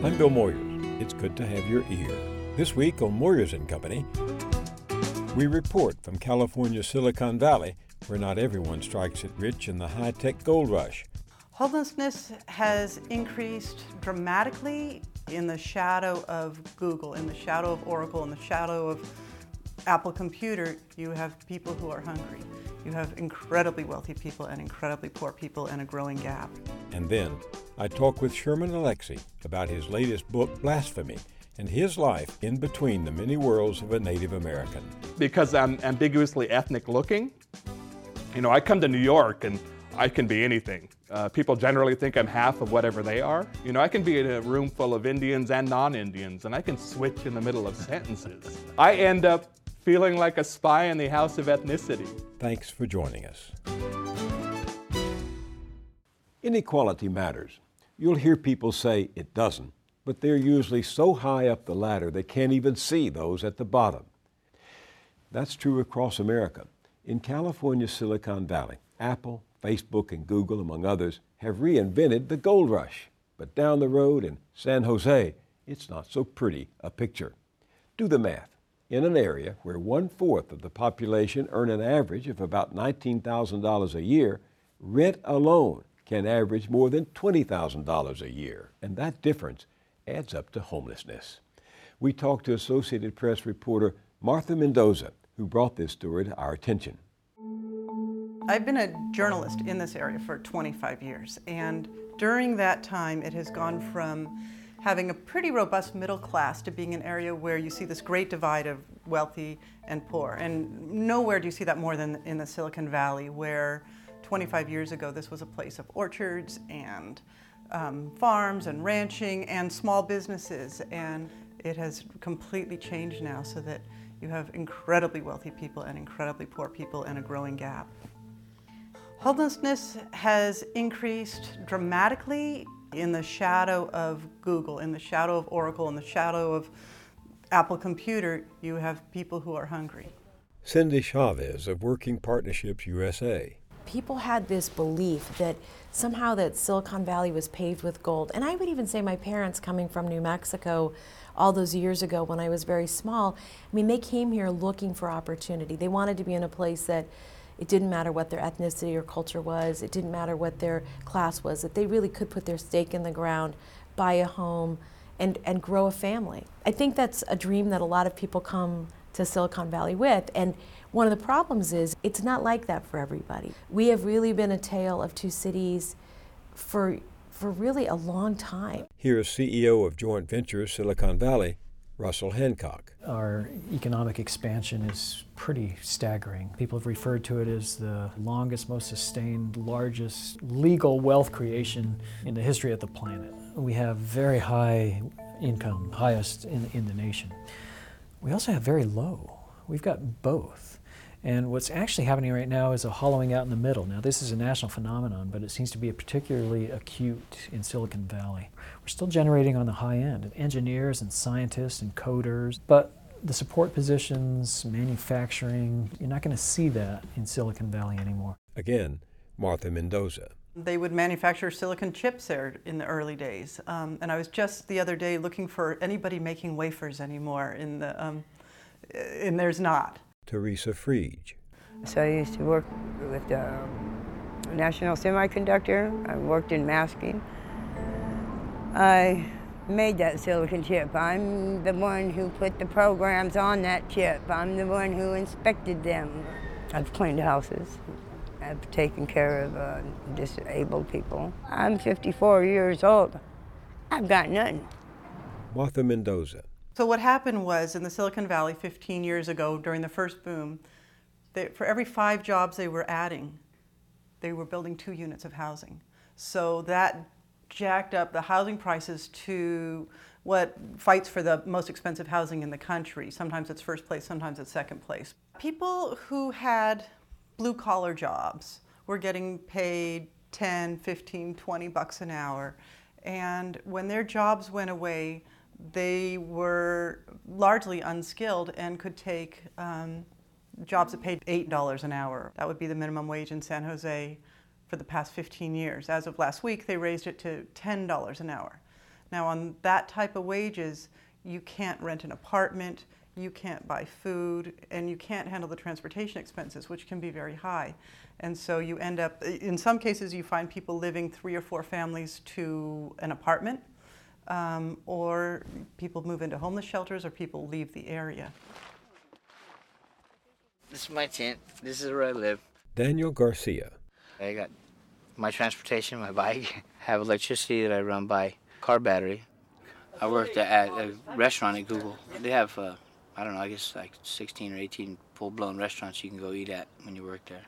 I'm Bill Moyers. It's good to have your ear. This week on Moyers and Company, we report from California's Silicon Valley, where not everyone strikes it rich in the high-tech gold rush. Homelessness has increased dramatically in the shadow of Google, in the shadow of Oracle, in the shadow of Apple Computer. You have people who are hungry. You have incredibly wealthy people and incredibly poor people and a growing gap. And then I talk with Sherman Alexie about his latest book, Blasphemy, and his life in between the many worlds of a Native American. Because I'm ambiguously ethnic looking, you know, I come to New York and I can be anything. People generally think I'm half of whatever they are. You know, I can be in a room full of Indians and non-Indians, and I can switch in the middle of sentences. I end up feeling like a spy in the house of ethnicity. Thanks for joining us. Inequality matters. You'll hear people say it doesn't, but they're usually so high up the ladder they can't even see those at the bottom. That's true across America. In California's Silicon Valley, Apple, Facebook, and Google, among others, have reinvented the gold rush. But down the road in San Jose, it's not so pretty a picture. Do the math. In an area where one-fourth of the population earn an average of about $19,000 a year, rent alone can average more than $20,000 a year. And that difference adds up to homelessness. We talked to Associated Press reporter Martha Mendoza, who brought this story to our attention. I've been a journalist in this area for 25 years, and during that time it has gone from having a pretty robust middle class to being an area where you see this great divide of wealthy and poor. And nowhere do you see that more than in the Silicon Valley, where 25 years ago this was a place of orchards and farms and ranching and small businesses, and it has completely changed now so that you have incredibly wealthy people and incredibly poor people and a growing gap. Homelessness has increased dramatically in the shadow of Google, in the shadow of Oracle, in the shadow of Apple Computer. You have people who are hungry. Cindy Chavez of Working Partnerships USA. People had this belief that somehow that Silicon Valley was paved with gold. And I would even say my parents, coming from New Mexico all those years ago when I was very small, I mean, they came here looking for opportunity. They wanted to be in a place that it didn't matter what their ethnicity or culture was, it didn't matter what their class was, that they really could put their stake in the ground, buy a home, and grow a family. I think that's a dream that a lot of people come to Silicon Valley with, and one of the problems is it's not like that for everybody. We have really been a tale of two cities for really a long time. Here's CEO of Joint Venture Silicon Valley, Russell Hancock. Our economic expansion is pretty staggering. People have referred to it as the longest, most sustained, largest legal wealth creation in the history of the planet. We have very high income, highest in the nation. We also have very low. We've got both. And what's actually happening right now is a hollowing out in the middle. Now, this is a national phenomenon, but it seems to be particularly acute in Silicon Valley. We're still generating on the high end, engineers and scientists and coders, but the support positions, manufacturing, you're not going to see that in Silicon Valley anymore. Again, Martha Mendoza. They would manufacture silicon chips there in the early days. And I was just the other day looking for anybody making wafers anymore, and there's not. Teresa Frege. So I used to work with the National Semiconductor. I worked in masking. I made that silicon chip. I'm the one who put the programs on that chip. I'm the one who inspected them. I've cleaned houses. I've taken care of disabled people. I'm 54 years old. I've got nothing. Martha Mendoza. So what happened was, in the Silicon Valley 15 years ago, during the first boom, for every 5 jobs they were adding, they were building 2 units of housing. So that jacked up the housing prices to what fights for the most expensive housing in the country. Sometimes it's first place, sometimes it's second place. People who had blue-collar jobs were getting paid 10, 15, 20 bucks an hour. And when their jobs went away, they were largely unskilled and could take jobs that paid $8 an hour. That would be the minimum wage in San Jose for the past 15 years. As of last week, they raised it to $10 an hour. Now, on that type of wages, you can't rent an apartment, you can't buy food, and you can't handle the transportation expenses, which can be very high. And so you end up, in some cases, you find people living 3 or 4 families to an apartment, or people move into homeless shelters, or people leave the area. This is my tent. This is where I live. Daniel Garcia. I got my transportation, my bike, have electricity that I run by car battery. I worked at a restaurant at Google. They have, I don't know, I guess like 16 or 18 full-blown restaurants you can go eat at when you work there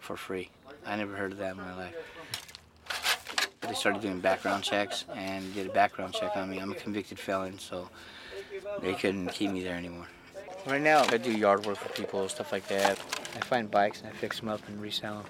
for free. I never heard of that in my life. But they started doing background checks and did a background check on me. I'm a convicted felon, so they couldn't keep me there anymore. Right now, I do yard work for people, stuff like that. I find bikes and I fix them up and resell them.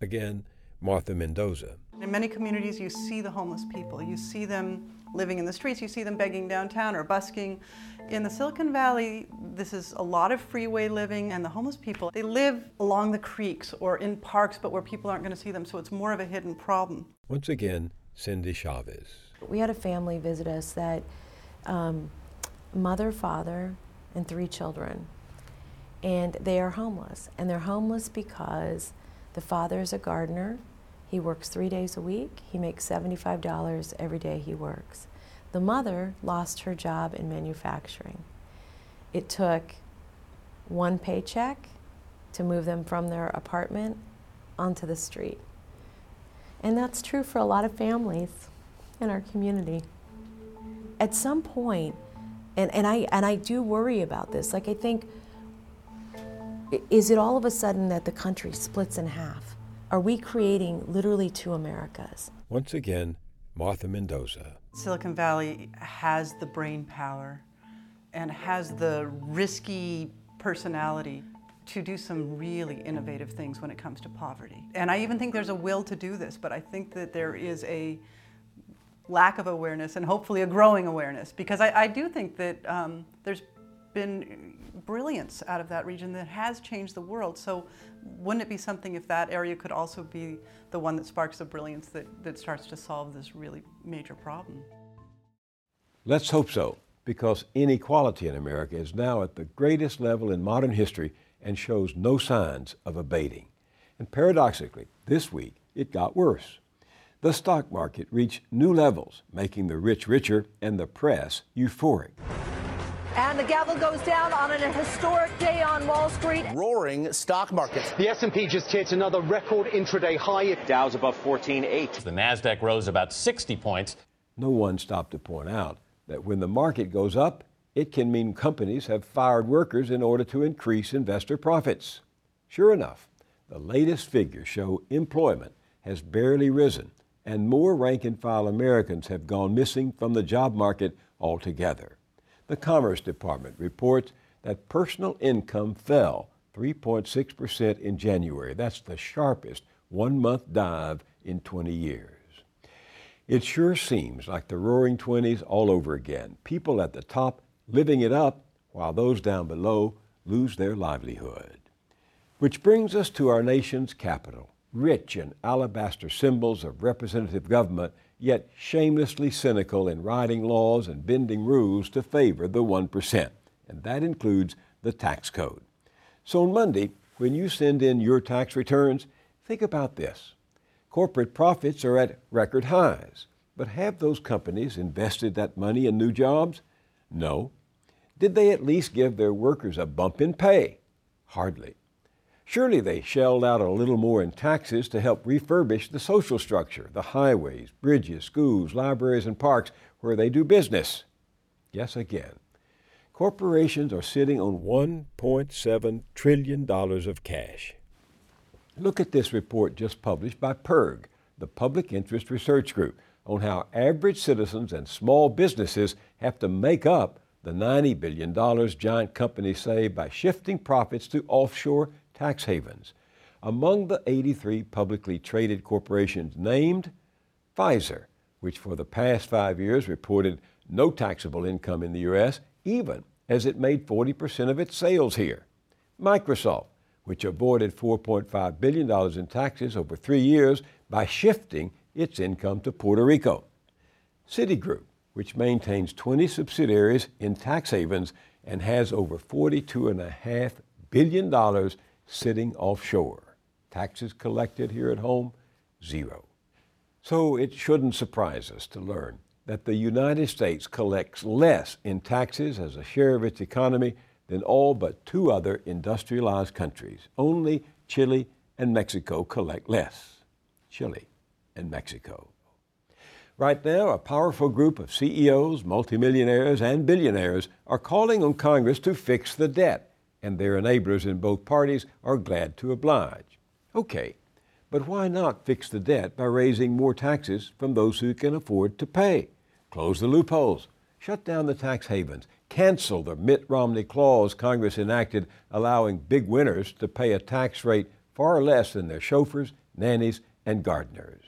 Again, Martha Mendoza. In many communities, you see the homeless people. You see them living in the streets. You see them begging downtown or busking. In the Silicon Valley, this is a lot of freeway living, and the homeless people, they live along the creeks or in parks, but where people aren't going to see them, so it's more of a hidden problem. Once again, Cindy Chavez. We had a family visit us that mother, father, and 3 children, and they are homeless. And they're homeless because the father is a gardener. He works 3 days a week. He makes $75 every day he works. The mother lost her job in manufacturing. It took 1 paycheck to move them from their apartment onto the street. And that's true for a lot of families in our community. At some point, and I do worry about this, like I think, is it all of a sudden that the country splits in half? Are we creating literally 2 Americas? Once again, Martha Mendoza. Silicon Valley has the brain power and has the risky personality to do some really innovative things when it comes to poverty. And I even think there's a will to do this, but I think that there is a lack of awareness and hopefully a growing awareness, because I do think that there's been brilliance out of that region that has changed the world. So wouldn't it be something if that area could also be the one that sparks the brilliance that starts to solve this really major problem? Let's hope so, because inequality in America is now at the greatest level in modern history and shows no signs of abating. And paradoxically, this week it got worse. The stock market reached new levels, making the rich richer and the press euphoric. And the gavel goes down on a historic day on Wall Street. Roaring stock markets. The S&P just hit another record intraday high. Dow's above 14.8. The Nasdaq rose about 60 points. No one stopped to point out that when the market goes up, it can mean companies have fired workers in order to increase investor profits. Sure enough, the latest figures show employment has barely risen, and more rank-and-file Americans have gone missing from the job market altogether. The Commerce Department reports that personal income fell 3.6% in January. That's the sharpest one-month dive in 20 years. It sure seems like the Roaring Twenties all over again. People at the top living it up while those down below lose their livelihood. Which brings us to our nation's capital, rich in alabaster symbols of representative government, yet shamelessly cynical in writing laws and bending rules to favor the 1%, and that includes the tax code. So on Monday, when you send in your tax returns, think about this. Corporate profits are at record highs, but have those companies invested that money in new jobs? No. Did they at least give their workers a bump in pay? Hardly. Surely they shelled out a little more in taxes to help refurbish the social structure, the highways, bridges, schools, libraries, and parks where they do business. Yes, again. Corporations are sitting on $1.7 trillion of cash. Look at this report just published by PIRG, the Public Interest Research Group, on how average citizens and small businesses have to make up the $90 billion giant companies save by shifting profits to offshore tax havens. Among the 83 publicly traded corporations named, Pfizer, which for the past 5 years reported no taxable income in the U.S., even as it made 40% of its sales here. Microsoft, which avoided $4.5 billion in taxes over 3 years by shifting its income to Puerto Rico. Citigroup, which maintains 20 subsidiaries in tax havens and has over $42.5 billion sitting offshore. Taxes collected here at home, zero. So it shouldn't surprise us to learn that the United States collects less in taxes as a share of its economy than all but two other industrialized countries. Only Chile and Mexico collect less. Chile and Mexico. Right now, a powerful group of CEOs, multimillionaires, and billionaires are calling on Congress to fix the debt, and their enablers in both parties are glad to oblige. Okay, but why not fix the debt by raising more taxes from those who can afford to pay? Close the loopholes, shut down the tax havens, cancel the Mitt Romney clause Congress enacted allowing big winners to pay a tax rate far less than their chauffeurs, nannies, and gardeners.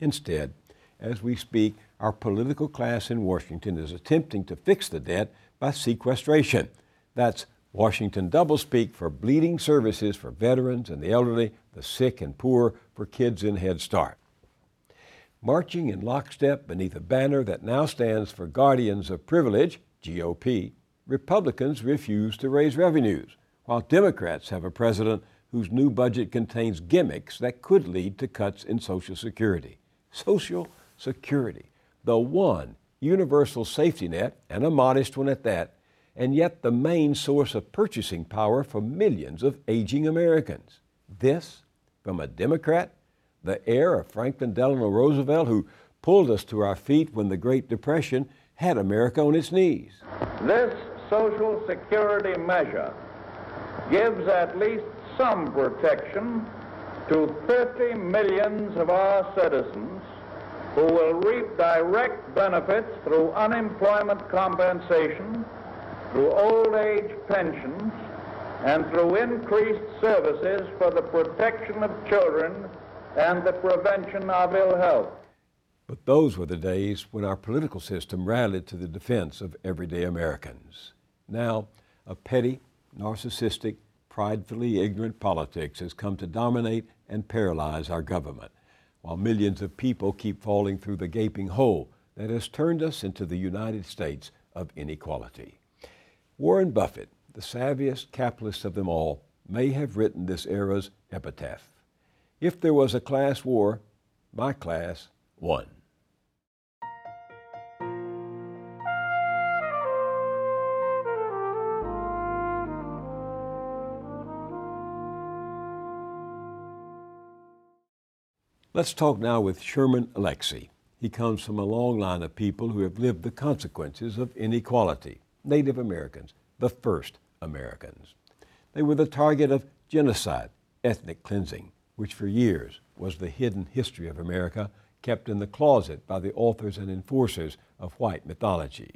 Instead, as we speak, our political class in Washington is attempting to fix the debt by sequestration. That's Washington doublespeak for bleeding services for veterans and the elderly, the sick and poor, for kids in Head Start. Marching in lockstep beneath a banner that now stands for Guardians of Privilege, GOP, Republicans refuse to raise revenues, while Democrats have a president whose new budget contains gimmicks that could lead to cuts in Social Security. Social Security, the one universal safety net, and a modest one at that, and yet the main source of purchasing power for millions of aging Americans. This from a Democrat, the heir of Franklin Delano Roosevelt, who pulled us to our feet when the Great Depression had America on its knees. This Social Security measure gives at least some protection to 30 millions of our citizens who will reap direct benefits through unemployment compensation, through old age pensions, and through increased services for the protection of children and the prevention of ill health. But those were the days when our political system rallied to the defense of everyday Americans. Now, a petty, narcissistic, pridefully ignorant politics has come to dominate and paralyze our government, while millions of people keep falling through the gaping hole that has turned us into the United States of inequality. Warren Buffett, the savviest capitalist of them all, may have written this era's epitaph. If there was a class war, my class won. Let's talk now with Sherman Alexie. He comes from a long line of people who have lived the consequences of inequality. Native Americans, the first Americans. They were the target of genocide, ethnic cleansing, which for years was the hidden history of America, kept in the closet by the authors and enforcers of white mythology.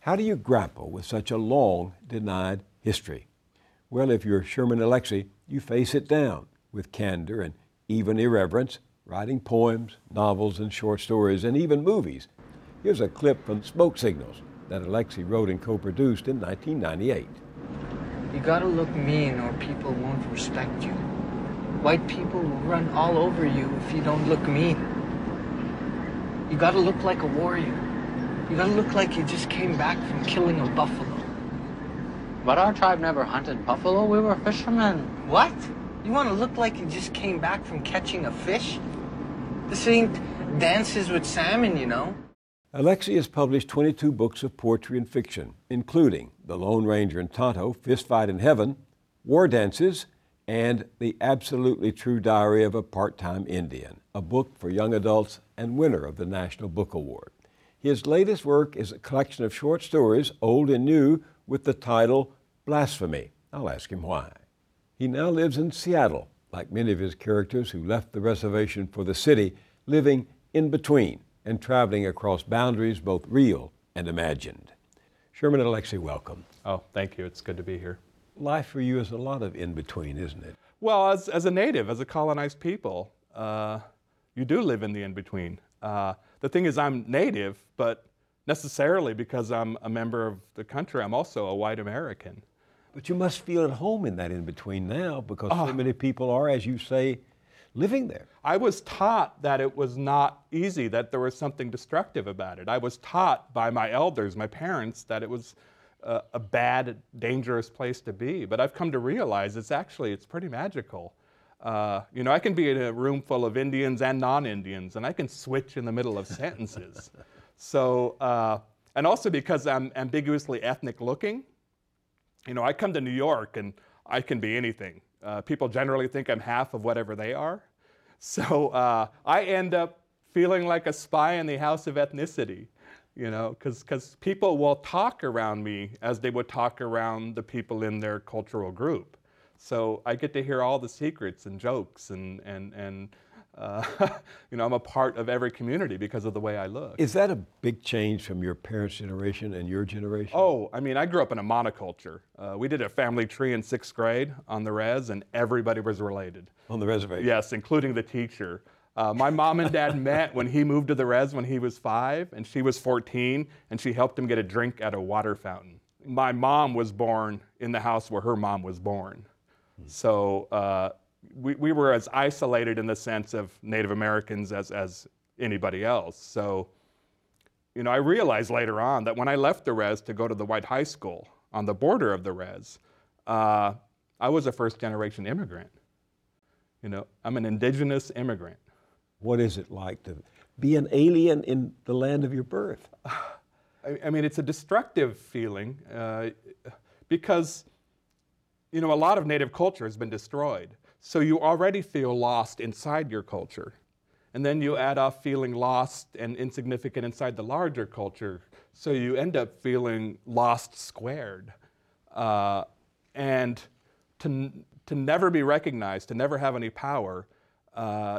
How do you grapple with such a long denied history? Well, if you're Sherman Alexie, you face it down with candor and even irreverence, writing poems, novels, and short stories, and even movies. Here's a clip from Smoke Signals that Alexie wrote and co-produced in 1998. You gotta look mean or people won't respect you. White people will run all over you if you don't look mean. You gotta look like a warrior. You gotta look like you just came back from killing a buffalo. But our tribe never hunted buffalo, we were fishermen. What? You want to look like you just came back from catching a fish? This ain't Dances with Salmon, you know. Alexie has published 22 books of poetry and fiction, including The Lone Ranger and Tonto, Fist Fight in Heaven, War Dances, and The Absolutely True Diary of a Part-Time Indian, a book for young adults and winner of the National Book Award. His latest work is a collection of short stories, old and new, with the title Blasphemy. I'll ask him why. He now lives in Seattle, like many of his characters who left the reservation for the city, living in between and traveling across boundaries both real and imagined. Sherman Alexie, welcome. Oh, thank you. It's good to be here. Life for you is a lot of in-between, isn't it? Well, as a native, as a colonized people, you do live in the in-between. The thing is, I'm native, but necessarily because I'm a member of the country, I'm also a white American. But you must feel at home in that in-between now because so many people are, as you say, living there. I was taught that it was not easy, that there was something destructive about it. I was taught by my elders, my parents, that it was a bad, dangerous place to be. But I've come to realize it's pretty magical. You know, I can be in a room full of Indians and non-Indians, and I can switch in the middle of sentences. So, and also because I'm ambiguously ethnic looking, you know, I come to New York and I can be anything. People generally think I'm half of whatever they are. So I end up feeling like a spy in the house of ethnicity, you know, because people will talk around me as they would talk around the people in their cultural group. So I get to hear all the secrets and jokes and you know, I'm a part of every community because of the way I look. Is that a big change from your parents' generation and your generation? Oh, I mean, I grew up in a monoculture. We did a family tree in 6th grade on the res, and everybody was related. On the reservation? Yes, including the teacher. My mom and dad met when he moved to the res when he was 5, and she was 14, and she helped him get a drink at a water fountain. My mom was born in the house where her mom was born. So we were as isolated in the sense of Native Americans as anybody else. So, you know, I realized later on that when I left the res to go to the white high school on the border of the res, I was a first-generation immigrant. You know, I'm an indigenous immigrant. What is it like to be an alien in the land of your birth? I mean, it's a destructive feeling because, you know, a lot of native culture has been destroyed. So you already feel lost inside your culture. And then you add off feeling lost and insignificant inside the larger culture. So you end up feeling lost squared. And to never be recognized, to never have any power.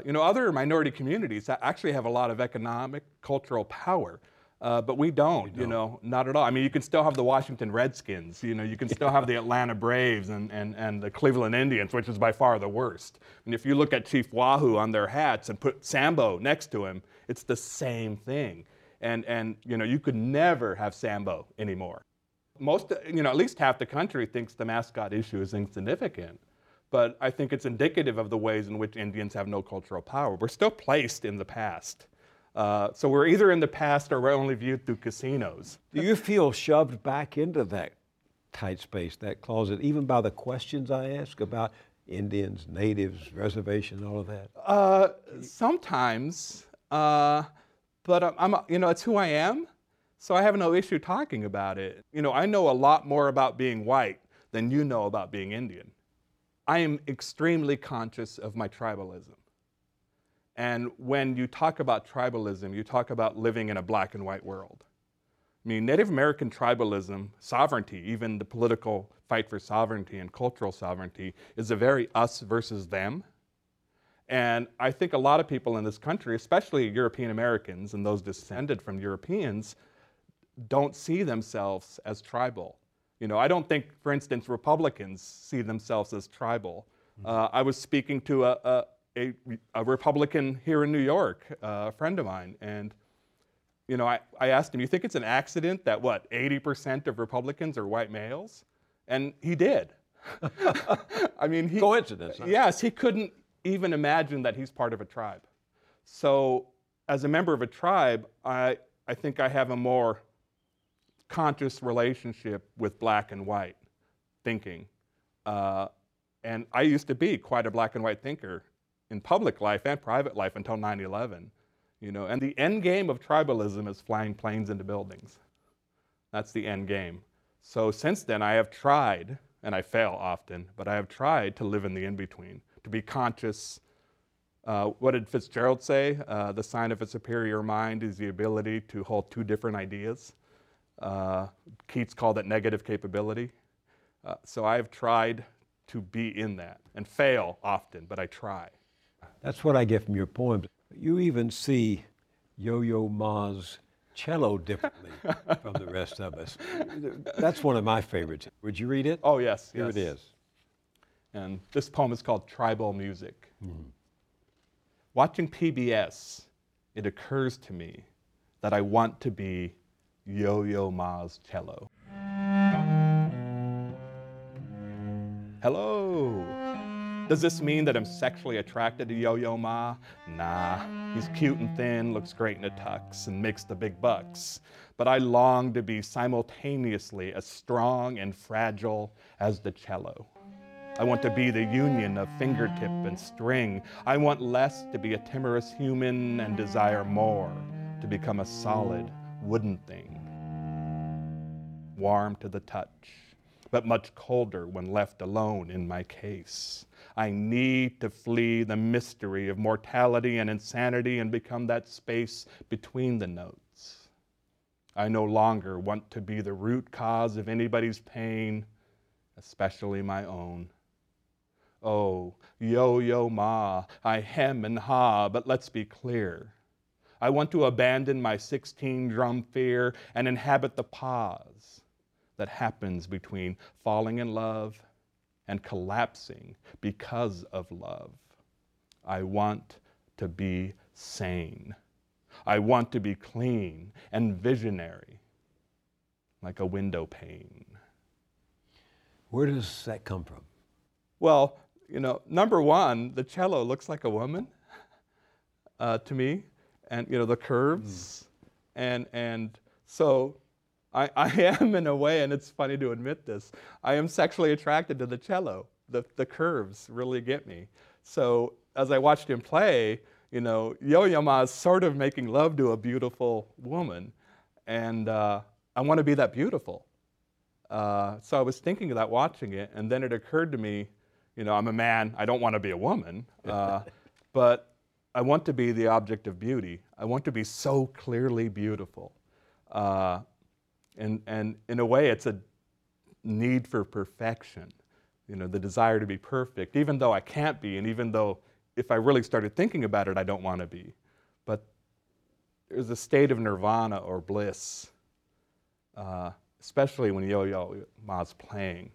You know, other minority communities actually have a lot of economic, cultural power. But we don't, you know, not at all. I mean, you can still have the Washington Redskins, you know, you can still have the Atlanta Braves and the Cleveland Indians, which is by far the worst. And if you look at Chief Wahoo on their hats and put Sambo next to him, it's the same thing. And you know, you could never have Sambo anymore. Most, you know, at least half the country thinks the mascot issue is insignificant. But I think it's indicative of the ways in which Indians have no cultural power. We're still placed in the past. So we're either in the past or we're only viewed through casinos. Do you feel shoved back into that tight space, that closet, even by the questions I ask about Indians, natives, reservation, all of that? Sometimes, but I'm, you know, it's who I am, so I have no issue talking about it. You know, I know a lot more about being white than you know about being Indian. I am extremely conscious of my tribalism. And when you talk about tribalism, you talk about living in a black and white world. I mean, Native American tribalism, sovereignty, even the political fight for sovereignty and cultural sovereignty, is a very us versus them. And I think a lot of people in this country, especially European Americans and those descended from Europeans, don't see themselves as tribal. You know, I don't think, for instance, Republicans see themselves as tribal. I was speaking to a Republican here in New York, a friend of mine, and you know, I asked him, you think it's an accident that what, 80% of Republicans are white males? And he did. I mean, coincidence. Huh? Yes, he couldn't even imagine that he's part of a tribe. So as a member of a tribe, I think I have a more conscious relationship with black and white thinking. And I used to be quite a black and white thinker in public life and private life until 9/11, you know, and the end game of tribalism is flying planes into buildings. That's the end game. So since then I have tried, and I fail often, but I have tried to live in the in-between, to be conscious. What did Fitzgerald say? The sign of a superior mind is the ability to hold two different ideas. Keats called it negative capability. So I have tried to be in that and fail often, but I try. That's what I get from your poems. You even see Yo-Yo Ma's cello differently from the rest of us. That's one of my favorites. Would you read it? Oh, yes. Here it is. And this poem is called Tribal Music. Mm-hmm. Watching PBS, it occurs to me that I want to be Yo-Yo Ma's cello. Hello. Does this mean that I'm sexually attracted to Yo-Yo Ma? Nah, he's cute and thin, looks great in a tux, and makes the big bucks. But I long to be simultaneously as strong and fragile as the cello. I want to be the union of fingertip and string. I want less to be a timorous human and desire more to become a solid wooden thing. Warm to the touch, but much colder when left alone in my case. I need to flee the mystery of mortality and insanity and become that space between the notes. I no longer want to be the root cause of anybody's pain, especially my own. Oh, Yo-Yo Ma, I hem and ha, but let's be clear. I want to abandon my 16-drum fear and inhabit the pause that happens between falling in love and collapsing because of love. I want to be sane. I want to be clean and visionary, like a window pane. Where does that come from? Well, you know, number one, the cello looks like a woman to me, and you know, the curves, and so I am, in a way, and it's funny to admit this, I am sexually attracted to the cello. The curves really get me. So as I watched him play, you know, Yo-Yo Ma is sort of making love to a beautiful woman, and I want to be that beautiful. So I was thinking of that watching it, and then it occurred to me, you know, I'm a man, I don't want to be a woman, but I want to be the object of beauty. I want to be so clearly beautiful. And in a way, it's a need for perfection, you know, the desire to be perfect, even though I can't be, and even though if I really started thinking about it, I don't want to be. But there's a state of nirvana or bliss, especially when Yo-Yo Ma's playing.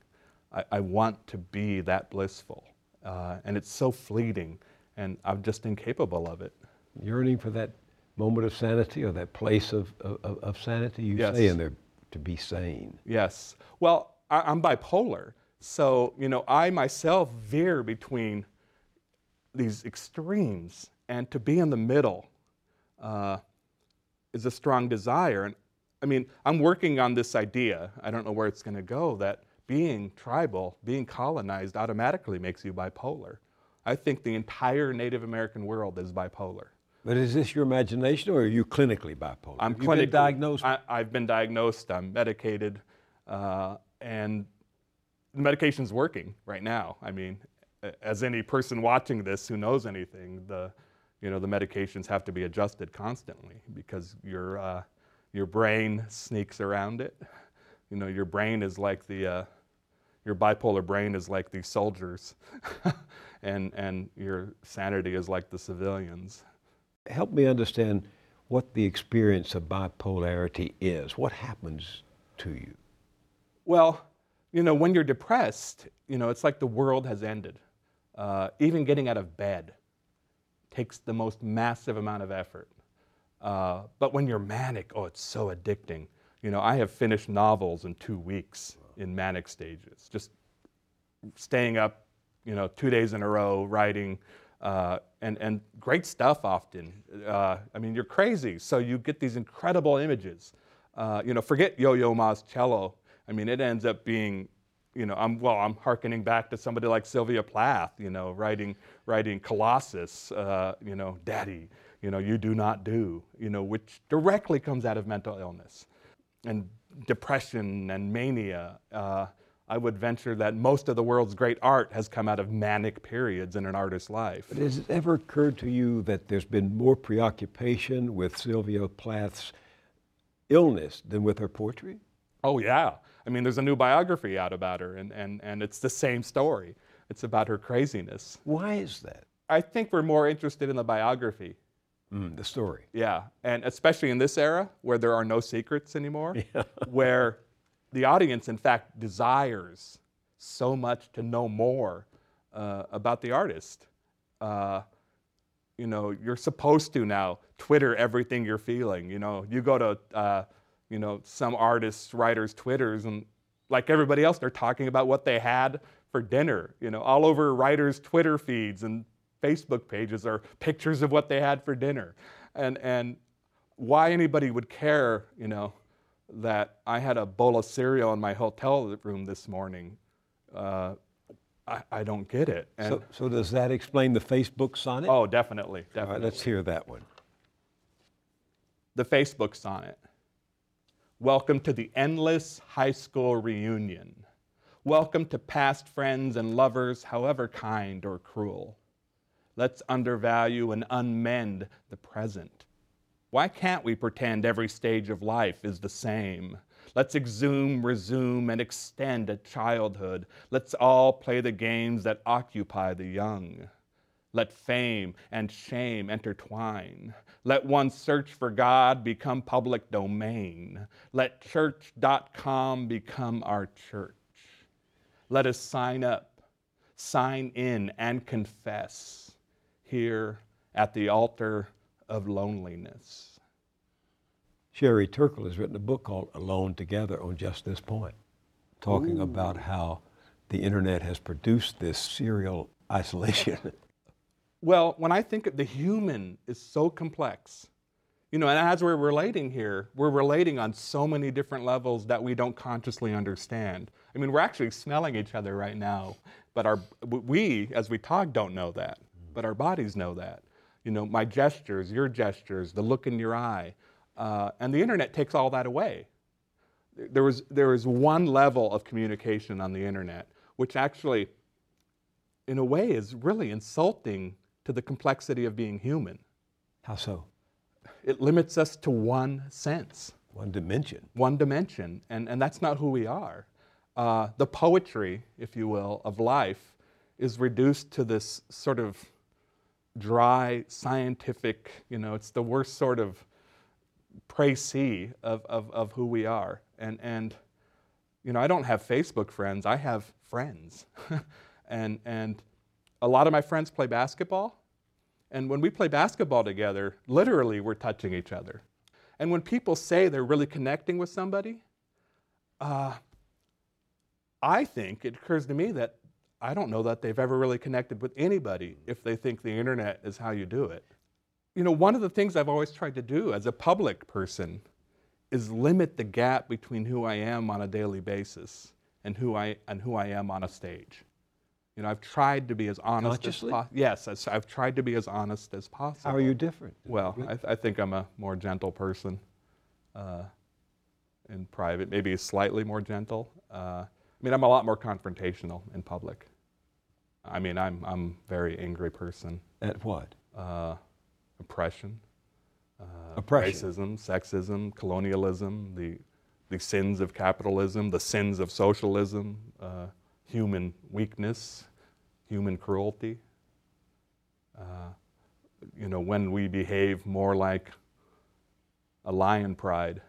I want to be that blissful, and it's so fleeting, and I'm just incapable of it. Yearning for that moment of sanity, or that place of sanity, you yes. say in there, to be sane. Yes. Well, I'm bipolar, so you know, I myself veer between these extremes, and to be in the middle is a strong desire. And I mean, I'm working on this idea, I don't know where it's going to go, that being tribal, being colonized automatically makes you bipolar. I think the entire Native American world is bipolar. But is this your imagination, or are you clinically bipolar? I'm clinically been diagnosed. I've been diagnosed. I'm medicated, and the medication's working right now. I mean, as any person watching this who knows anything, the medications have to be adjusted constantly because your brain sneaks around it. You know, your brain is like your bipolar brain is like the soldiers, and your sanity is like the civilians. Help me understand what the experience of bipolarity is. What happens to you? Well, you know, when you're depressed, you know, it's like the world has ended. Even getting out of bed takes the most massive amount of effort. But when you're manic, oh, it's so addicting. You know, I have finished novels in 2 weeks in manic stages, just staying up, you know, 2 days in a row, writing. And great stuff often. I mean, you're crazy, so you get these incredible images. You know, forget Yo-Yo Ma's cello. I mean, it ends up being, you know, I'm hearkening back to somebody like Sylvia Plath, you know, writing Colossus, you know, Daddy, you know, you do not do, you know, which directly comes out of mental illness and depression and mania. I would venture that most of the world's great art has come out of manic periods in an artist's life. But has it ever occurred to you that there's been more preoccupation with Sylvia Plath's illness than with her poetry? Oh, yeah. I mean, there's a new biography out about her, and it's the same story. It's about her craziness. Why is that? I think we're more interested in the biography. The story. Yeah, and especially in this era where there are no secrets anymore, yeah. where the audience, in fact, desires so much to know more about the artist. You know, you're supposed to now Twitter everything you're feeling. You know, you go to, you know, some artists, writers' Twitters, and like everybody else, they're talking about what they had for dinner. You know, all over writers' Twitter feeds and Facebook pages are pictures of what they had for dinner. And why anybody would care, you know, that I had a bowl of cereal in my hotel room this morning, I don't get it. And so does that explain the Facebook sonnet? Oh, definitely. All right, let's hear that one. The Facebook sonnet. Welcome to the endless high school reunion. Welcome to past friends and lovers, however kind or cruel. Let's undervalue and unmend the present. Why can't we pretend every stage of life is the same? Let's exhume, resume, and extend a childhood. Let's all play the games that occupy the young. Let fame and shame intertwine. Let one's search for God become public domain. Let church.com become our church. Let us sign up, sign in, and confess here at the altar of loneliness. Sherry Turkle has written a book called Alone Together on just this point, talking about how the internet has produced this serial isolation. Well, when I think of the human is so complex, you know, and as we're relating here, we're relating on so many different levels that we don't consciously understand. I mean, we're actually smelling each other right now, but we, as we talk, don't know that, but our bodies know that. You know, my gestures, your gestures, the look in your eye. And the internet takes all that away. There is one level of communication on the internet, which actually, in a way, is really insulting to the complexity of being human. How so? It limits us to one sense. One dimension. One dimension, and that's not who we are. The poetry, if you will, of life is reduced to this sort of dry, scientific, you know, it's the worst sort of précis of who we are. And you know, I don't have Facebook friends, I have friends. and a lot of my friends play basketball. And when we play basketball together, literally we're touching each other. And when people say they're really connecting with somebody, I think, it occurs to me that I don't know that they've ever really connected with anybody if they think the internet is how you do it. You know, one of the things I've always tried to do as a public person is limit the gap between who I am on a daily basis and who I am on a stage. You know, I've tried to be as honest as possible. Yes, I've tried to be as honest as possible. How are you different? Well, I think I'm a more gentle person in private, maybe slightly more gentle. I mean, I'm a lot more confrontational in public. I mean, I'm a very angry person. At what? Oppression, racism, sexism, colonialism, the sins of capitalism, the sins of socialism, human weakness, human cruelty. You know, when we behave more like a lion pride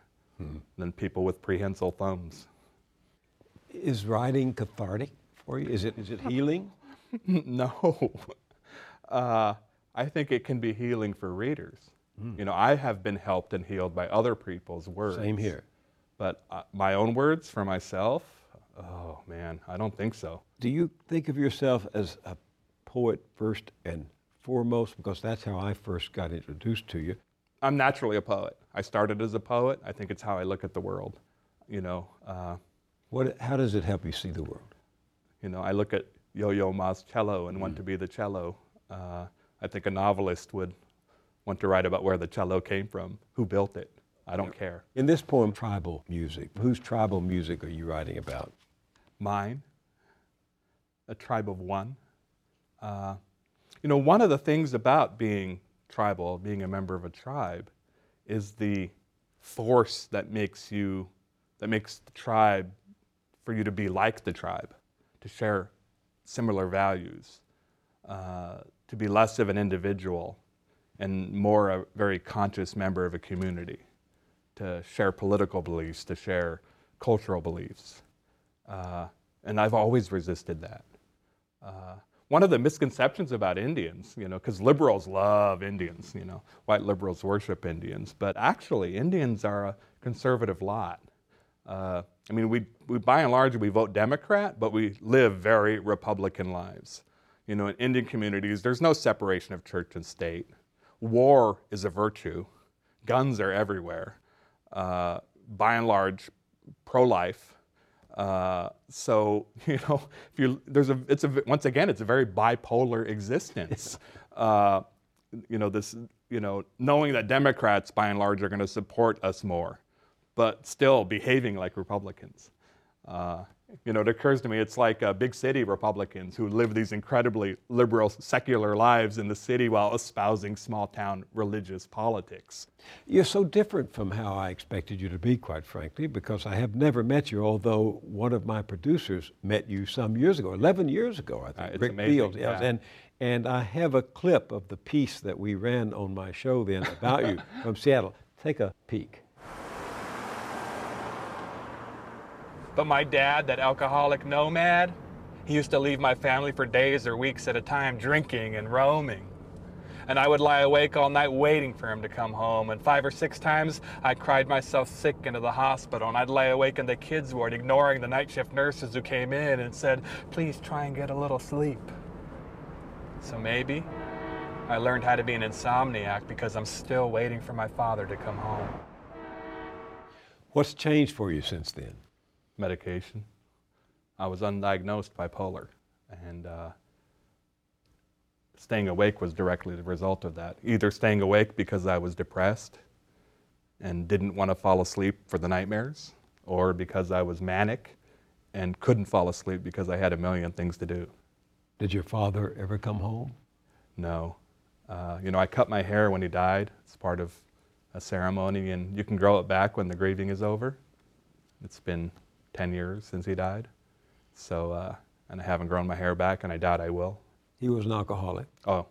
than people with prehensile thumbs. Is writing cathartic for you? Is it healing? No. I think it can be healing for readers. You know, I have been helped and healed by other people's words. Same here. But my own words for myself? Oh, man, I don't think so. Do you think of yourself as a poet first and foremost? Because that's how I first got introduced to you. I'm naturally a poet. I started as a poet. I think it's how I look at the world, you know. How does it help you see the world? You know, I look at Yo-Yo Ma's cello and want to be the cello. I think a novelist would want to write about where the cello came from, who built it. I don't care. In this poem, tribal music, whose tribal music are you writing about? Mine, a tribe of one. You know, one of the things about being tribal, being a member of a tribe, is the force that makes the tribe for you to be like the tribe, to share similar values, to be less of an individual and more a very conscious member of a community, to share political beliefs, to share cultural beliefs. And I've always resisted that. One of the misconceptions about Indians, you know, because liberals love Indians, you know, white liberals worship Indians, but actually Indians are a conservative lot. I mean, we by and large, we vote Democrat, but we live very Republican lives. You know, in Indian communities, there's no separation of church and state. War is a virtue. Guns are everywhere. By and large, pro-life. So, you know, if you, once again, it's a very bipolar existence. You know, this, you know, knowing that Democrats by and large are going to support us more, but still behaving like Republicans. You know, it occurs to me, it's like big city Republicans who live these incredibly liberal, secular lives in the city while espousing small town religious politics. You're so different from how I expected you to be, quite frankly, because I have never met you, although one of my producers met you some years ago, 11 years ago, I think, Rick Fields. Yeah. And I have a clip of the piece that we ran on my show then about you from Seattle. Take a peek. But my dad, that alcoholic nomad, he used to leave my family for days or weeks at a time drinking and roaming. And I would lie awake all night waiting for him to come home, and 5 or 6 times I cried myself sick into the hospital, and I'd lie awake in the kids' ward ignoring the night shift nurses who came in and said, please try and get a little sleep. So maybe I learned how to be an insomniac because I'm still waiting for my father to come home. What's changed for you since then? Medication. I was undiagnosed bipolar, and staying awake was directly the result of that. Either staying awake because I was depressed and didn't want to fall asleep for the nightmares, or because I was manic and couldn't fall asleep because I had a million things to do. Did your father ever come home? No. You know, I cut my hair when he died. It's part of a ceremony, and you can grow it back when the grieving is over. It's been 10 years since he died, so, and I haven't grown my hair back, and I doubt I will. He was an alcoholic? Oh,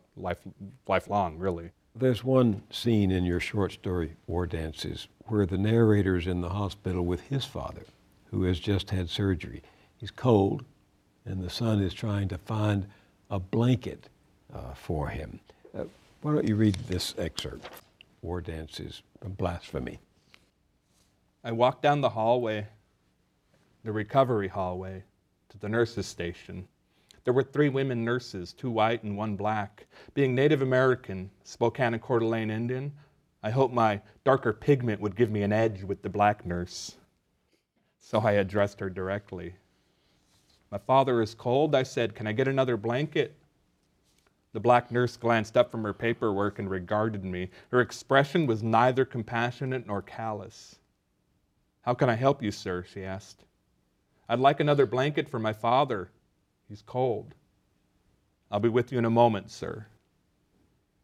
lifelong, really. There's one scene in your short story, War Dances, where the narrator is in the hospital with his father, who has just had surgery. He's cold, and the son is trying to find a blanket for him. Why don't you read this excerpt, War Dances from Blasphemy. I walked down the hallway, the recovery hallway, to the nurses' station. There were 3 women nurses, 2 white and 1 black. Being Native American, Spokane and Coeur d'Alene Indian, I hoped my darker pigment would give me an edge with the black nurse. So I addressed her directly. My father is cold, I said. Can I get another blanket? The black nurse glanced up from her paperwork and regarded me. Her expression was neither compassionate nor callous. How can I help you, sir? She asked. I'd like another blanket for my father. He's cold. I'll be with you in a moment, sir.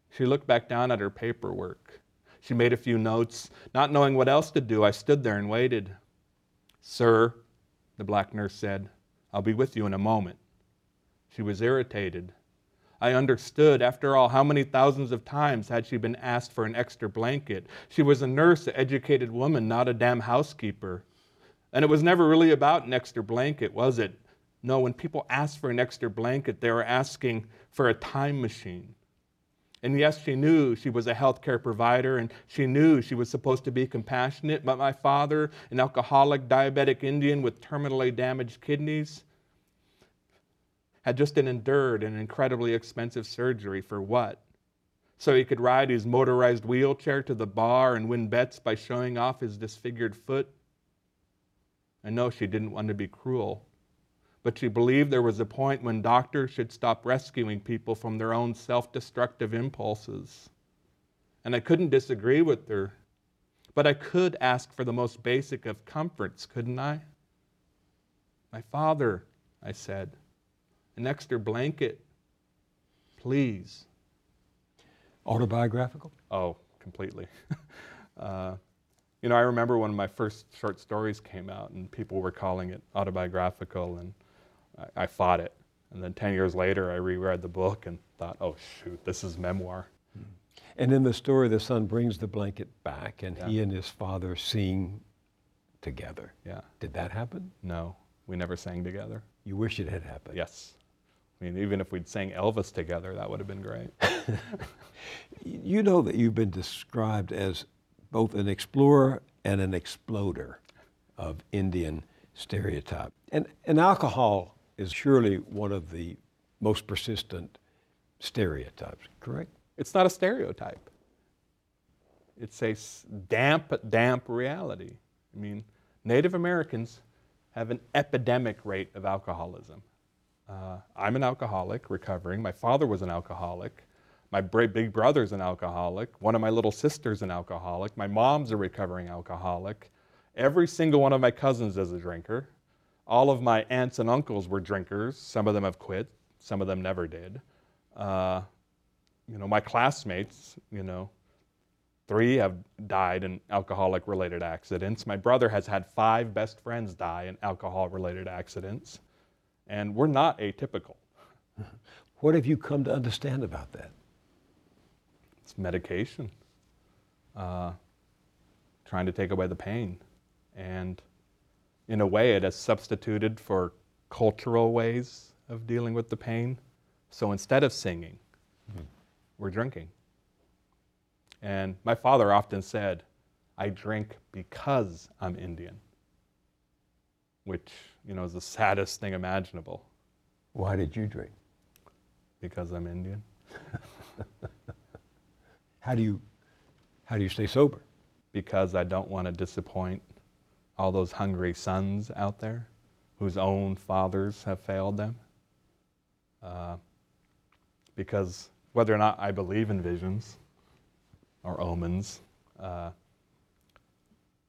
She looked back down at her paperwork. She made a few notes. Not knowing what else to do, I stood there and waited. Sir, the black nurse said, I'll be with you in a moment. She was irritated. I understood. After all, how many thousands of times had she been asked for an extra blanket? She was a nurse, an educated woman, not a damn housekeeper. And it was never really about an extra blanket, was it? No, when people asked for an extra blanket, they were asking for a time machine. And yes, she knew she was a healthcare provider, and she knew she was supposed to be compassionate, but my father, an alcoholic, diabetic Indian with terminally damaged kidneys, had just endured an incredibly expensive surgery for what? So he could ride his motorized wheelchair to the bar and win bets by showing off his disfigured foot? I know she didn't want to be cruel, but she believed there was a point when doctors should stop rescuing people from their own self-destructive impulses. And I couldn't disagree with her, but I could ask for the most basic of comforts, couldn't I? My father, I said. An extra blanket, please. Autobiographical? Oh, completely. You know, I remember when my first short stories came out and people were calling it autobiographical, and I fought it. And then 10 years later, I reread the book and thought, oh, shoot, this is memoir. And in the story, the son brings the blanket back, and he and his father sing together. Yeah. Did that happen? No, we never sang together. You wish it had happened? Yes. I mean, even if we'd sang Elvis together, that would have been great. You know that you've been described as both an explorer and an exploder. of Indian stereotype. And alcohol is surely one of the most persistent stereotypes, correct? It's not a stereotype. It's a damp reality. I mean, Native Americans have an epidemic rate of alcoholism. I'm an alcoholic, recovering. My father was an alcoholic. My big brother's an alcoholic. One of my little sisters an alcoholic. My mom's a recovering alcoholic. Every single one of my cousins is a drinker. All of my aunts and uncles were drinkers. Some of them have quit. Some of them never did. My classmates, 3 have died in alcoholic-related accidents. My brother has had 5 best friends die in alcohol-related accidents. And we're not atypical. What have you come to understand about that? It's medication. Trying to take away the pain. And in a way, it has substituted for cultural ways of dealing with the pain. So instead of singing, we're drinking. And my father often said, I drink because I'm Indian, which, is the saddest thing imaginable. Why did you drink? Because I'm Indian. How do you stay sober? Because I don't want to disappoint all those hungry sons out there whose own fathers have failed them. Because whether or not I believe in visions or omens,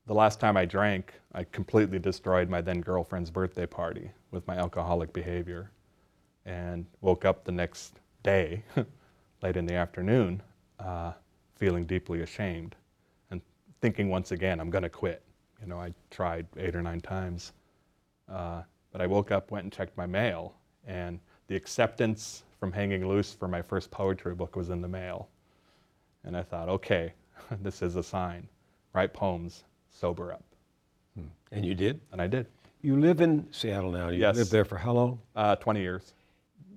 the last time I drank, I completely destroyed my then girlfriend's birthday party with my alcoholic behavior, and woke up the next day, late in the afternoon, feeling deeply ashamed and thinking once again, I'm going to quit. I tried 8 or 9 times, but I woke up, went and checked my mail, and the acceptance from Hanging Loose for my first poetry book was in the mail. And I thought, okay, this is a sign. Write poems, sober up. And you did? And I did. You live in Seattle now. Yes. You lived there for how long? 20 years.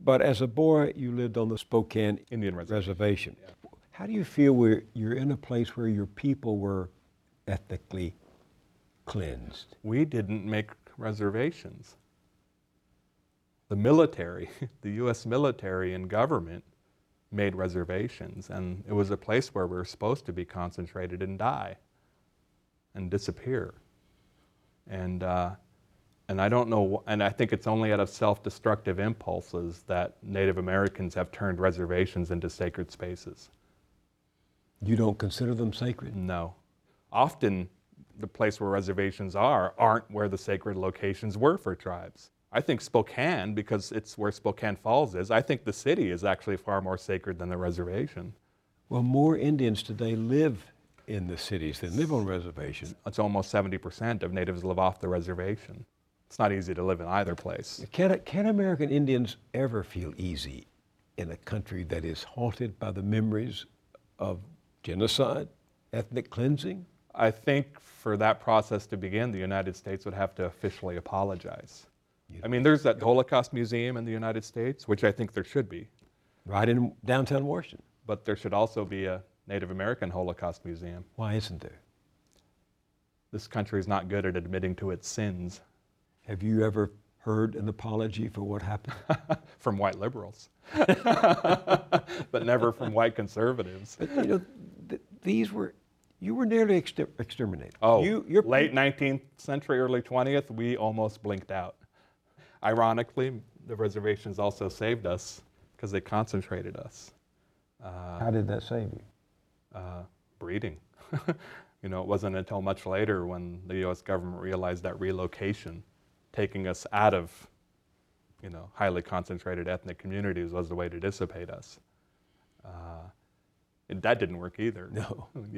But as a boy, you lived on the Spokane Indian Reservation. Yeah. How do you feel where you're in a place where your people were ethnically cleansed? We didn't make reservations. The military, the U.S. military and government made reservations, and it was a place where we were supposed to be concentrated and die and disappear. And I don't know, and I think it's only out of self-destructive impulses that Native Americans have turned reservations into sacred spaces. You don't consider them sacred? No. Often the place where reservations are aren't where the sacred locations were for tribes. I think Spokane, because it's where Spokane Falls is, I think the city is actually far more sacred than the reservation. Well, more Indians today live in the cities than live on reservations. It's almost 70% of natives live off the reservation. It's not easy to live in either place. Can American Indians ever feel easy in a country that is haunted by the memories of genocide, ethnic cleansing? I think for that process to begin, the United States would have to officially apologize. There's that Holocaust Museum in the United States, which I think there should be. Right in downtown Washington. But there should also be a Native American Holocaust Museum. Why isn't there? This country is not good at admitting to its sins. Have you ever heard an apology for what happened? From white liberals. But never from white conservatives. But you were nearly exterminated. Oh, late 19th century, early 20th, we almost blinked out. Ironically, the reservations also saved us because they concentrated us. How did that save you? Breeding. It wasn't until much later when the U.S. government realized that relocation, taking us out of, highly concentrated ethnic communities was the way to dissipate us. And that didn't work either.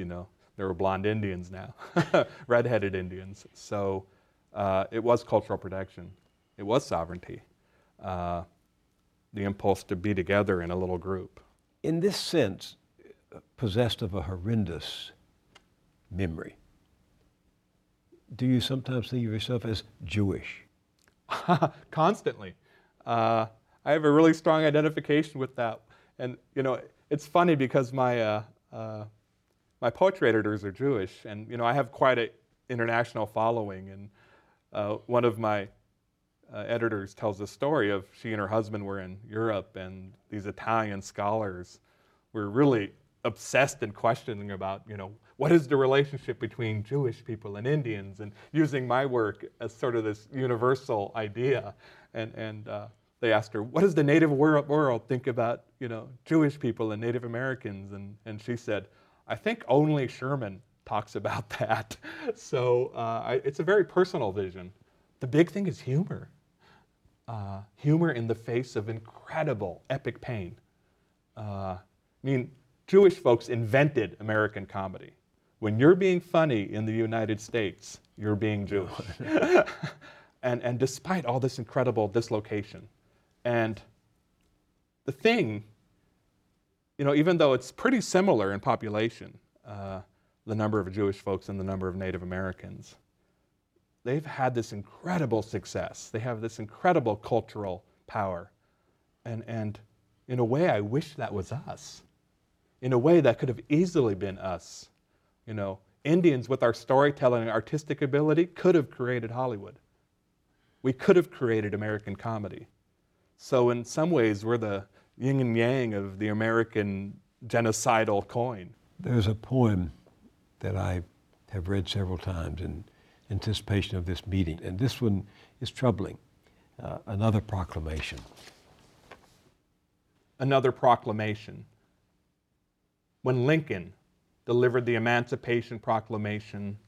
No. There were blonde Indians now, red-headed Indians. So it was cultural protection. It was sovereignty, the impulse to be together in a little group. In this sense, possessed of a horrendous memory, do you sometimes think of yourself as Jewish? Constantly. I have a really strong identification with that. And, it's funny because my my poetry editors are Jewish, and, I have quite an international following, and One of my editors tells the story of she and her husband were in Europe, and these Italian scholars were really obsessed and questioning about, you know, what is the relationship between Jewish people and Indians, and using my work as sort of this universal idea. And they asked her, what does the Native world think about, you know, Jewish people and Native Americans? And she said, I think only Sherman talks about that. So it's a very personal vision. The big thing is humor. Humor in the face of incredible epic pain. I mean, Jewish folks invented American comedy. When you're being funny in the United States, you're being Jewish. And despite all this incredible dislocation. And the thing, you know, even though it's pretty similar in population, the number of Jewish folks and the number of Native Americans, they've had this incredible success. They have this incredible cultural power. And in a way, I wish that was us. In a way, that could have easily been us. You know, Indians with our storytelling and artistic ability could have created Hollywood. We could have created American comedy. So in some ways, we're the yin and yang of the American genocidal coin. There's a poem that I have read several times in anticipation of this meeting, and this one is troubling. Another proclamation. Another proclamation. When Lincoln delivered the Emancipation Proclamation,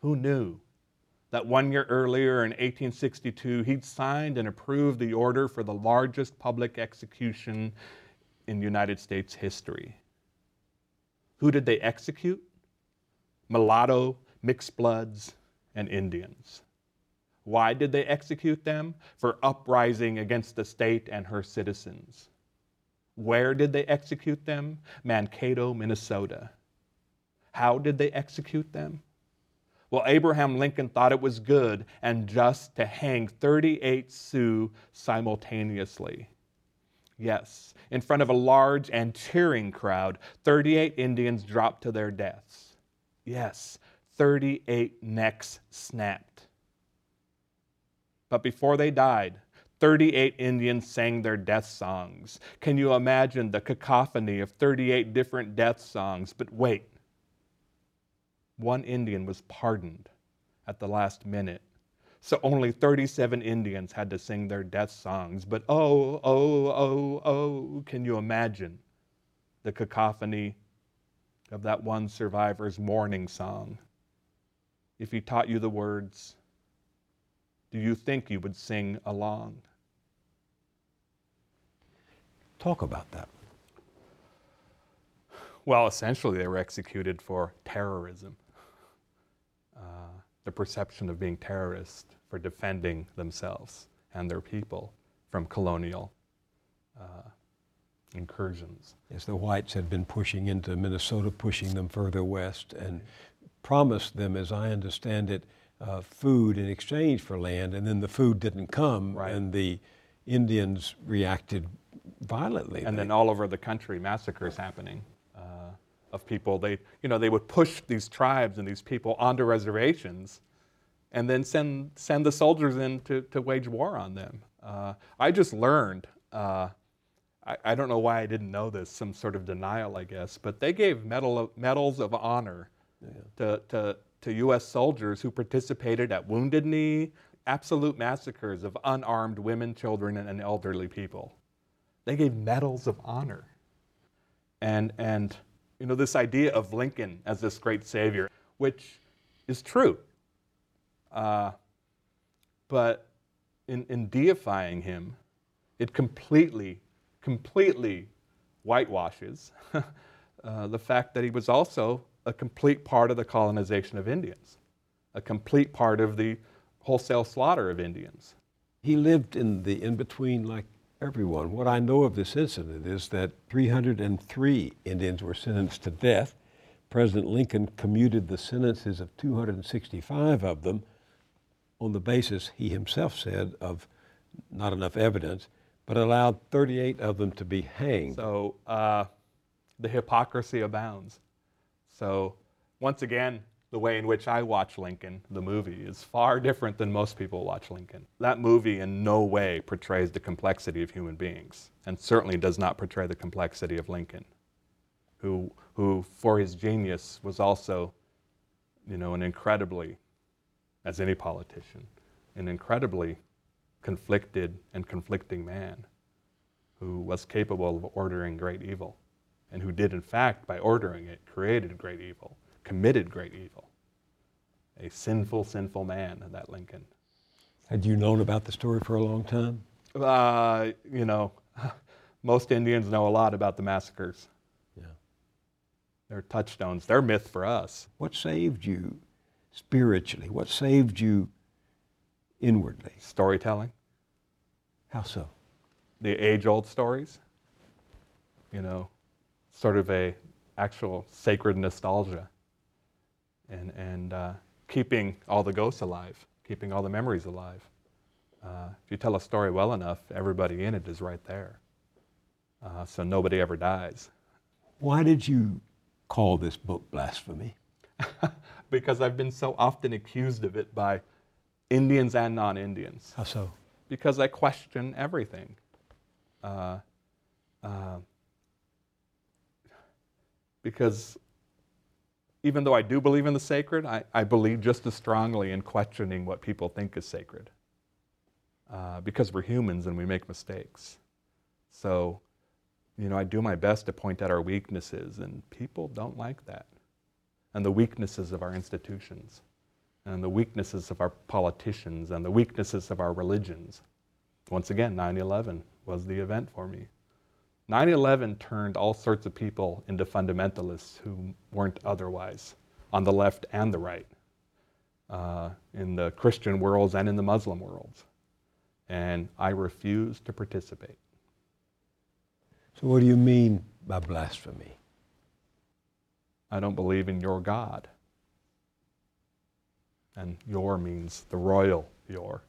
who knew that 1 year earlier in 1862 he'd signed and approved the order for the largest public execution in United States history? Who did they execute? Mulatto, mixed bloods, and Indians. Why did they execute them? For uprising against the state and her citizens. Where did they execute them? Mankato, Minnesota. How did they execute them? Well, Abraham Lincoln thought it was good and just to hang 38 Sioux simultaneously. Yes, in front of a large and cheering crowd, 38 Indians dropped to their deaths. Yes, 38 necks snapped. But before they died, 38 Indians sang their death songs. Can you imagine the cacophony of 38 different death songs? But wait, one Indian was pardoned at the last minute. So only 37 Indians had to sing their death songs. But oh, oh, oh, oh, can you imagine the cacophony of that one survivor's mourning song? If he taught you the words, do you think you would sing along? Talk about that. Well, essentially, they were executed for terrorism, the perception of being terrorists, for defending themselves and their people from colonial incursions. Yes, the whites had been pushing into Minnesota, pushing them further west, and promised them, as I understand it, food in exchange for land, and then the food didn't come, right. And the Indians reacted violently. And then all over the country, massacres happening of people. They would push these tribes and these people onto reservations, and then send the soldiers in to wage war on them. I just learned. I don't know why I didn't know this. Some sort of denial, I guess. But they gave medals of honor. Yeah. To U.S. soldiers who participated at Wounded Knee, absolute massacres of unarmed women, children, and elderly people. They gave medals of honor. And you know, this idea of Lincoln as this great savior, which is true. But in deifying him, it completely whitewashes the fact that he was also a complete part of the colonization of Indians, a complete part of the wholesale slaughter of Indians. He lived in the in-between like everyone. What I know of this incident is that 303 Indians were sentenced to death. President Lincoln commuted the sentences of 265 of them on the basis, he himself said, of not enough evidence, but allowed 38 of them to be hanged. So the hypocrisy abounds. So once again, The way in which I watch Lincoln, the movie, is far different than most people watch Lincoln. That movie in no way portrays the complexity of human beings, and certainly does not portray the complexity of Lincoln, who for his genius was also, you know, an incredibly, as any politician, an incredibly conflicted and conflicting man who was capable of ordering great evil, and who did in fact, by ordering it, created great evil, committed great evil. A sinful, sinful man, that Lincoln. Had you known about the story for a long time? You know, most Indians know a lot about the massacres. Yeah. They're touchstones, they're myth for us. What saved you spiritually? What saved you inwardly? Storytelling. How so? The age-old stories, you know, sort of a actual sacred nostalgia, and keeping all the ghosts alive, keeping all the memories alive. If you tell a story well enough, everybody in it is right there, so nobody ever dies. Why did you call this book Blasphemy? Because I've been so often accused of it by Indians and non-Indians. How so? Because I question everything. Because even though I do believe in the sacred, I believe just as strongly in questioning what people think is sacred. Because we're humans and we make mistakes. So, you know, I do my best to point out our weaknesses, and people don't like that. And the weaknesses of our institutions, and the weaknesses of our politicians, and the weaknesses of our religions. Once again, 9/11 was the event for me. 9/11 turned all sorts of people into fundamentalists who weren't otherwise, on the left and the right, in the Christian worlds and in the Muslim worlds. And I refused to participate. So what do you mean by blasphemy? I don't believe in your God. And your means the royal your.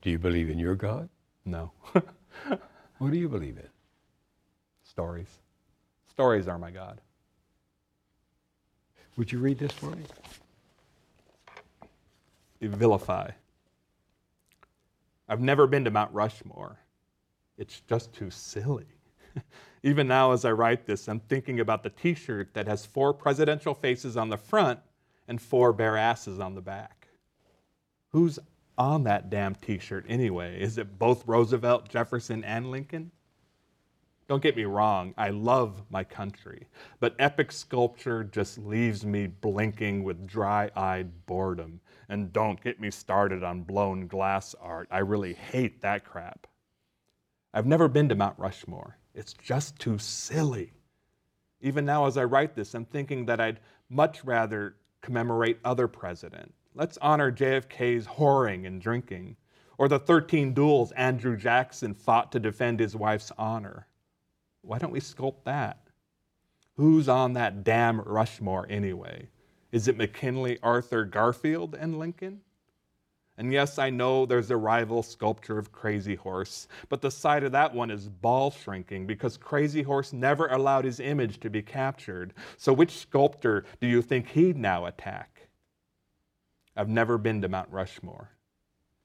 Do you believe in your God? No. What do you believe in? Stories. Stories are my God. Would you read this for me? Vilify. I've never been to Mount Rushmore. It's just too silly. Even now as I write this, I'm thinking about the t-shirt that has 4 presidential faces on the front and 4 bare asses on the back. Who's on that damn t-shirt anyway? Is it both Roosevelt, Jefferson, and Lincoln? Don't get me wrong, I love my country, but epic sculpture just leaves me blinking with dry-eyed boredom. And don't get me started on blown glass art. I really hate that crap. I've never been to Mount Rushmore. It's just too silly. Even now as I write this, I'm thinking that I'd much rather commemorate other presidents. Let's honor JFK's whoring and drinking, or the 13 duels Andrew Jackson fought to defend his wife's honor. Why don't we sculpt that? Who's on that damn Rushmore anyway? Is it McKinley, Arthur, Garfield, and Lincoln? And yes, I know there's a rival sculpture of Crazy Horse, but the sight of that one is ball shrinking because Crazy Horse never allowed his image to be captured. So which sculptor do you think he'd now attack? I've never been to Mount Rushmore.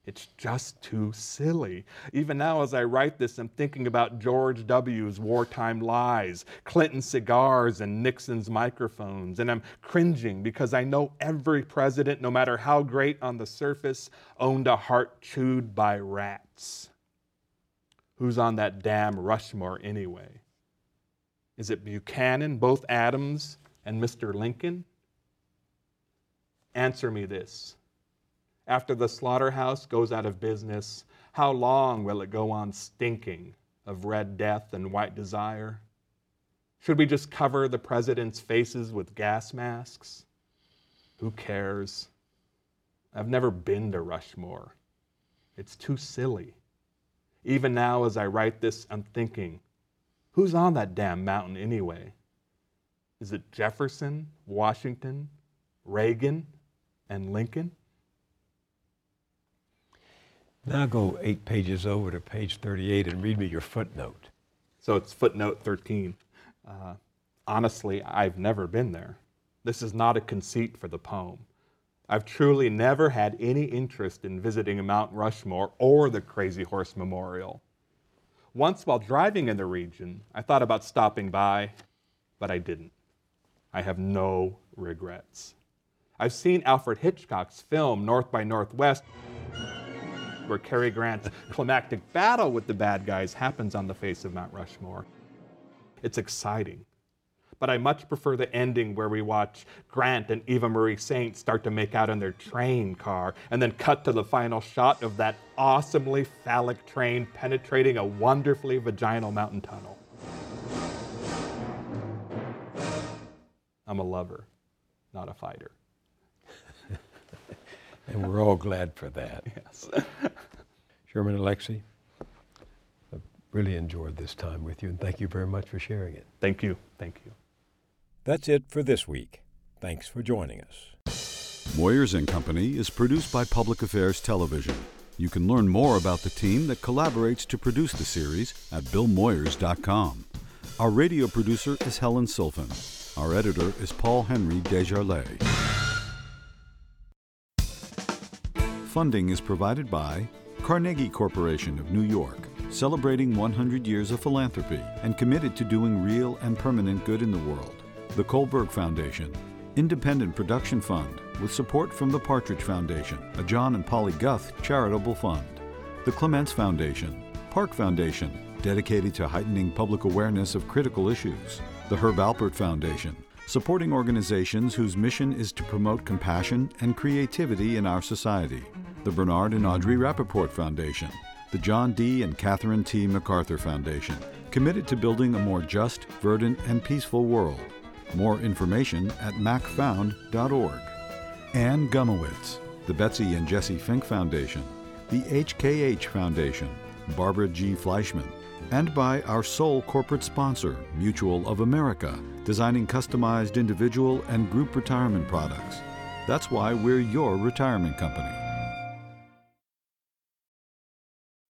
It's just too silly. Even now as I write this, I'm thinking about George W.'s wartime lies, Clinton's cigars, and Nixon's microphones. And I'm cringing because I know every president, no matter how great on the surface, owned a heart chewed by rats. Who's on that damn Rushmore anyway? Is it Buchanan, both Adams, and Mr. Lincoln? Answer me this. After the slaughterhouse goes out of business, how long will it go on stinking of red death and white desire? Should we just cover the president's faces with gas masks? Who cares? I've never been to Rushmore. It's too silly. Even now as I write this, I'm thinking, who's on that damn mountain anyway? Is it Jefferson, Washington, Reagan, and Lincoln? Now go 8 pages over to page 38 and read me your footnote. So it's footnote 13. Honestly, I've never been there. This is not a conceit for the poem. I've truly never had any interest in visiting Mount Rushmore or the Crazy Horse Memorial. Once while driving in the region, I thought about stopping by, but I didn't. I have no regrets. I've seen Alfred Hitchcock's film, North by Northwest, where Cary Grant's climactic battle with the bad guys happens on the face of Mount Rushmore. It's exciting, but I much prefer the ending where we watch Grant and Eva Marie Saint start to make out in their train car and then cut to the final shot of that awesomely phallic train penetrating a wonderfully vaginal mountain tunnel. I'm a lover, not a fighter. And we're all glad for that. Yes. Sherman Alexie, I really enjoyed this time with you, and thank you very much for sharing it. Thank you. Thank you. That's it for this week. Thanks for joining us. Moyers and Company is produced by Public Affairs Television. You can learn more about the team that collaborates to produce the series at BillMoyers.com. Our radio producer is Helen Silfen. Our editor is Paul-Henri Desjarlais. Funding is provided by Carnegie Corporation of New York, celebrating 100 years of philanthropy and committed to doing real and permanent good in the world. The Kohlberg Foundation, Independent Production Fund, with support from the Partridge Foundation, a John and Polly Guth charitable fund. The Clements Foundation, Park Foundation, dedicated to heightening public awareness of critical issues. The Herb Alpert Foundation, supporting organizations whose mission is to promote compassion and creativity in our society. The Bernard and Audrey Rappaport Foundation, the John D. and Catherine T. MacArthur Foundation, committed to building a more just, verdant, and peaceful world. More information at macfound.org. Ann Gumowitz, the Betsy and Jesse Fink Foundation, the HKH Foundation, Barbara G. Fleischman, and by our sole corporate sponsor, Mutual of America, designing customized individual and group retirement products. That's why we're your retirement company.